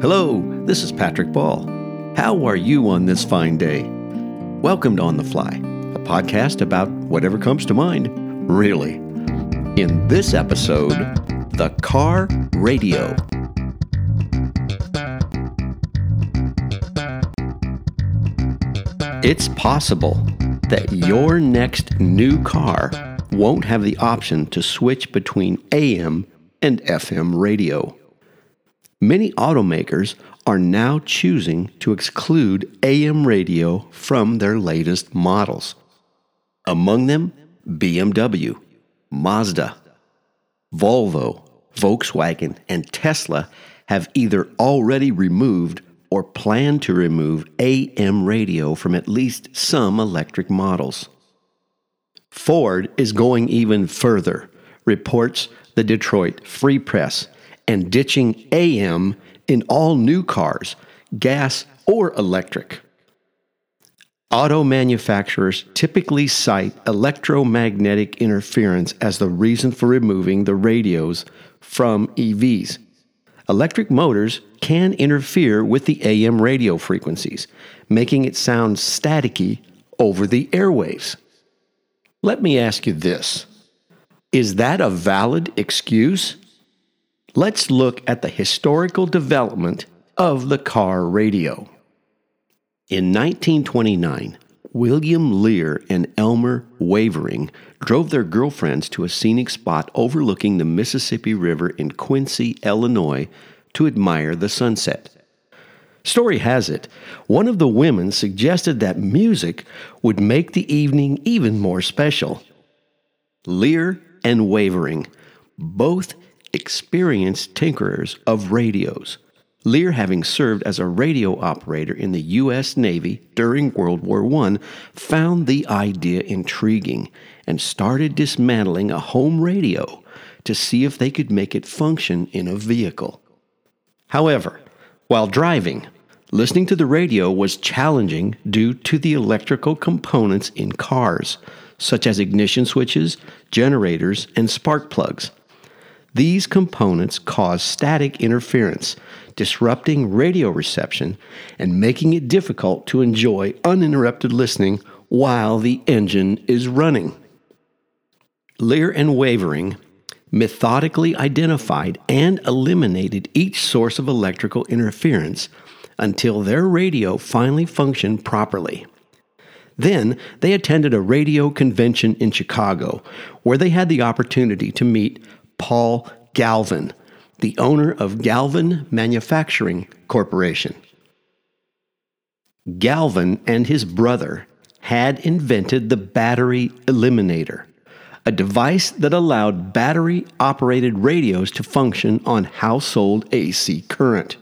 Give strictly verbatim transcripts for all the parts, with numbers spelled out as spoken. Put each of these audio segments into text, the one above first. Hello, this is Patrick Ball. How are you on this fine day? Welcome to On the Fly, a podcast about whatever comes to mind, really. In this episode, the car radio. It's possible that your next new car won't have the option to switch between A M and F M radio. Many automakers are now choosing to exclude A M radio from their latest models. Among them, B M W, Mazda, Volvo, Volkswagen, and Tesla have either already removed or plan to remove A M radio from at least some electric models. Ford is going even further, reports the Detroit Free Press, and ditching A M in all new cars, gas or electric. Auto manufacturers typically cite electromagnetic interference as the reason for removing the radios from E Vs. Electric motors can interfere with the A M radio frequencies, making it sound staticky over the airwaves. Let me ask you this. Is that a valid excuse? Let's look at the historical development of the car radio. In nineteen twenty-nine, William Lear and Elmer Wavering drove their girlfriends to a scenic spot overlooking the Mississippi River in Quincy, Illinois, to admire the sunset. Story has it, one of the women suggested that music would make the evening even more special. Lear and Wavering, both experienced tinkerers of radios, Lear having served as a radio operator in the U S Navy during World War One, found the idea intriguing and started dismantling a home radio to see if they could make it function in a vehicle. However, while driving, listening to the radio was challenging due to the electrical components in cars, such as ignition switches, generators, and spark plugs. These components cause static interference, disrupting radio reception and making it difficult to enjoy uninterrupted listening while the engine is running. Lear and Wavering methodically identified and eliminated each source of electrical interference until their radio finally functioned properly. Then, they attended a radio convention in Chicago, where they had the opportunity to meet Paul Galvin, the owner of Galvin Manufacturing Corporation. Galvin and his brother had invented the battery eliminator, a device that allowed battery-operated radios to function on household A C current.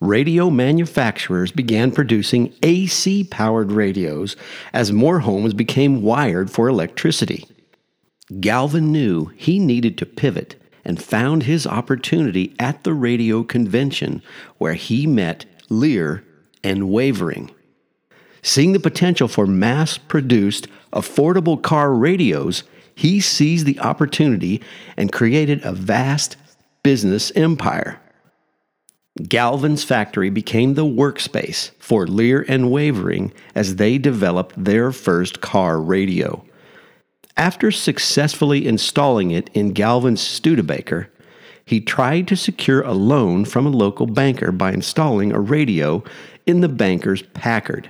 Radio manufacturers began producing A C-powered radios as more homes became wired for electricity. Galvin knew he needed to pivot and found his opportunity at the radio convention where he met Lear and Wavering. Seeing the potential for mass-produced, affordable car radios, he seized the opportunity and created a vast business empire. Galvin's factory became the workspace for Lear and Wavering as they developed their first car radio. After successfully installing it in Galvin's Studebaker, he tried to secure a loan from a local banker by installing a radio in the banker's Packard.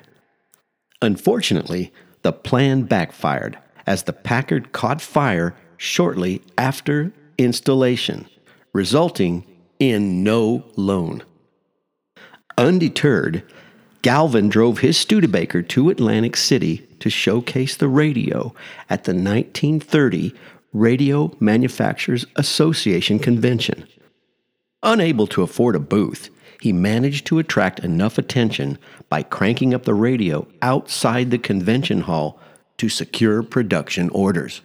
Unfortunately, the plan backfired as the Packard caught fire shortly after installation, resulting in no loan. Undeterred, Galvin drove his Studebaker to Atlantic City to showcase the radio at the nineteen thirty Radio Manufacturers Association Convention. Unable to afford a booth, he managed to attract enough attention by cranking up the radio outside the convention hall to secure production orders.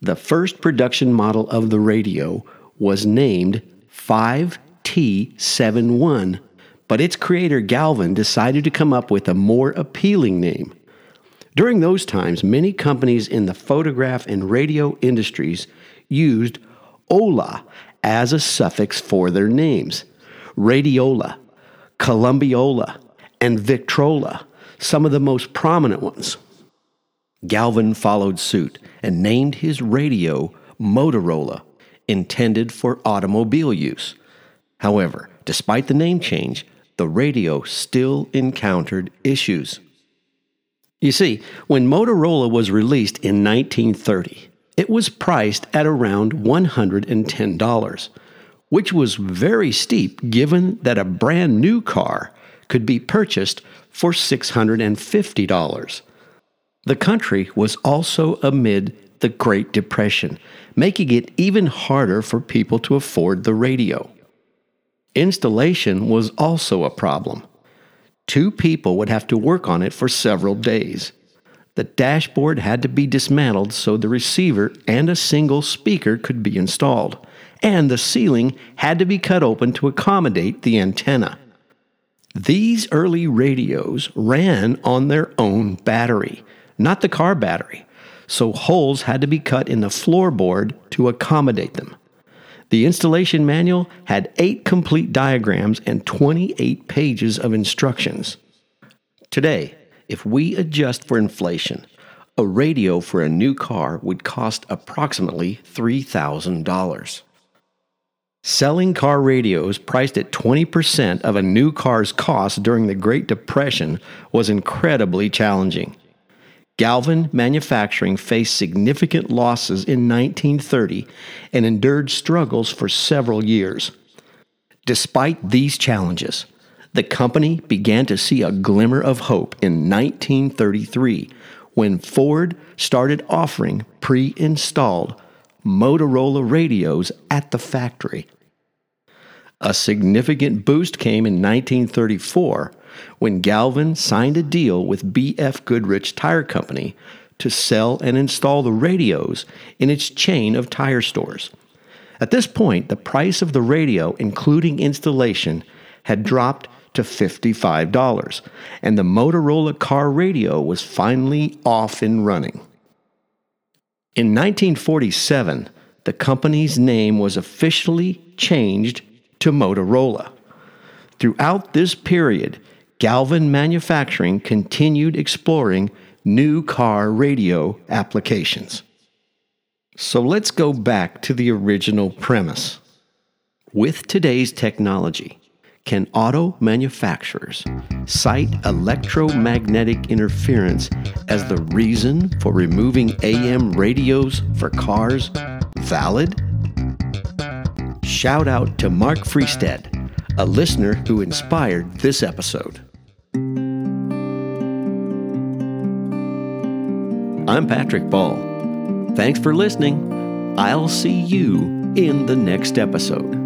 The first production model of the radio was named five T seventy-one, but its creator Galvin decided to come up with a more appealing name. During those times, many companies in the photograph and radio industries used Ola as a suffix for their names. Radiola, Columbiola, and Victrola, some of the most prominent ones. Galvin followed suit and named his radio Motorola, intended for automobile use. However, despite the name change, the radio still encountered issues. You see, when Motorola was released in nineteen thirty, it was priced at around one hundred ten dollars, which was very steep given that a brand new car could be purchased for six hundred fifty dollars. The country was also amid the Great Depression, making it even harder for people to afford the radio. Installation was also a problem. Two people would have to work on it for several days. The dashboard had to be dismantled so the receiver and a single speaker could be installed, and the ceiling had to be cut open to accommodate the antenna. These early radios ran on their own battery, not the car battery, so holes had to be cut in the floorboard to accommodate them. The installation manual had eight complete diagrams and twenty-eight pages of instructions. Today, if we adjust for inflation, a radio for a new car would cost approximately three thousand dollars. Selling car radios priced at twenty percent of a new car's cost during the Great Depression was incredibly challenging. Galvin Manufacturing faced significant losses in nineteen thirty and endured struggles for several years. Despite these challenges, the company began to see a glimmer of hope in nineteen thirty-three when Ford started offering pre-installed Motorola radios at the factory. A significant boost came in nineteen thirty-four when Galvin signed a deal with B F Goodrich Tire Company to sell and install the radios in its chain of tire stores. At this point, the price of the radio, including installation, had dropped to fifty-five dollars, and the Motorola car radio was finally off and running. In nineteen forty-seven, the company's name was officially changed to Motorola. Throughout this period, Galvin Manufacturing continued exploring new car radio applications. So let's go back to the original premise. With today's technology, can auto manufacturers cite electromagnetic interference as the reason for removing A M radios for cars valid? Shout out to Mark Freestead, a listener who inspired this episode. I'm Patrick Ball. Thanks for listening. I'll see you in the next episode.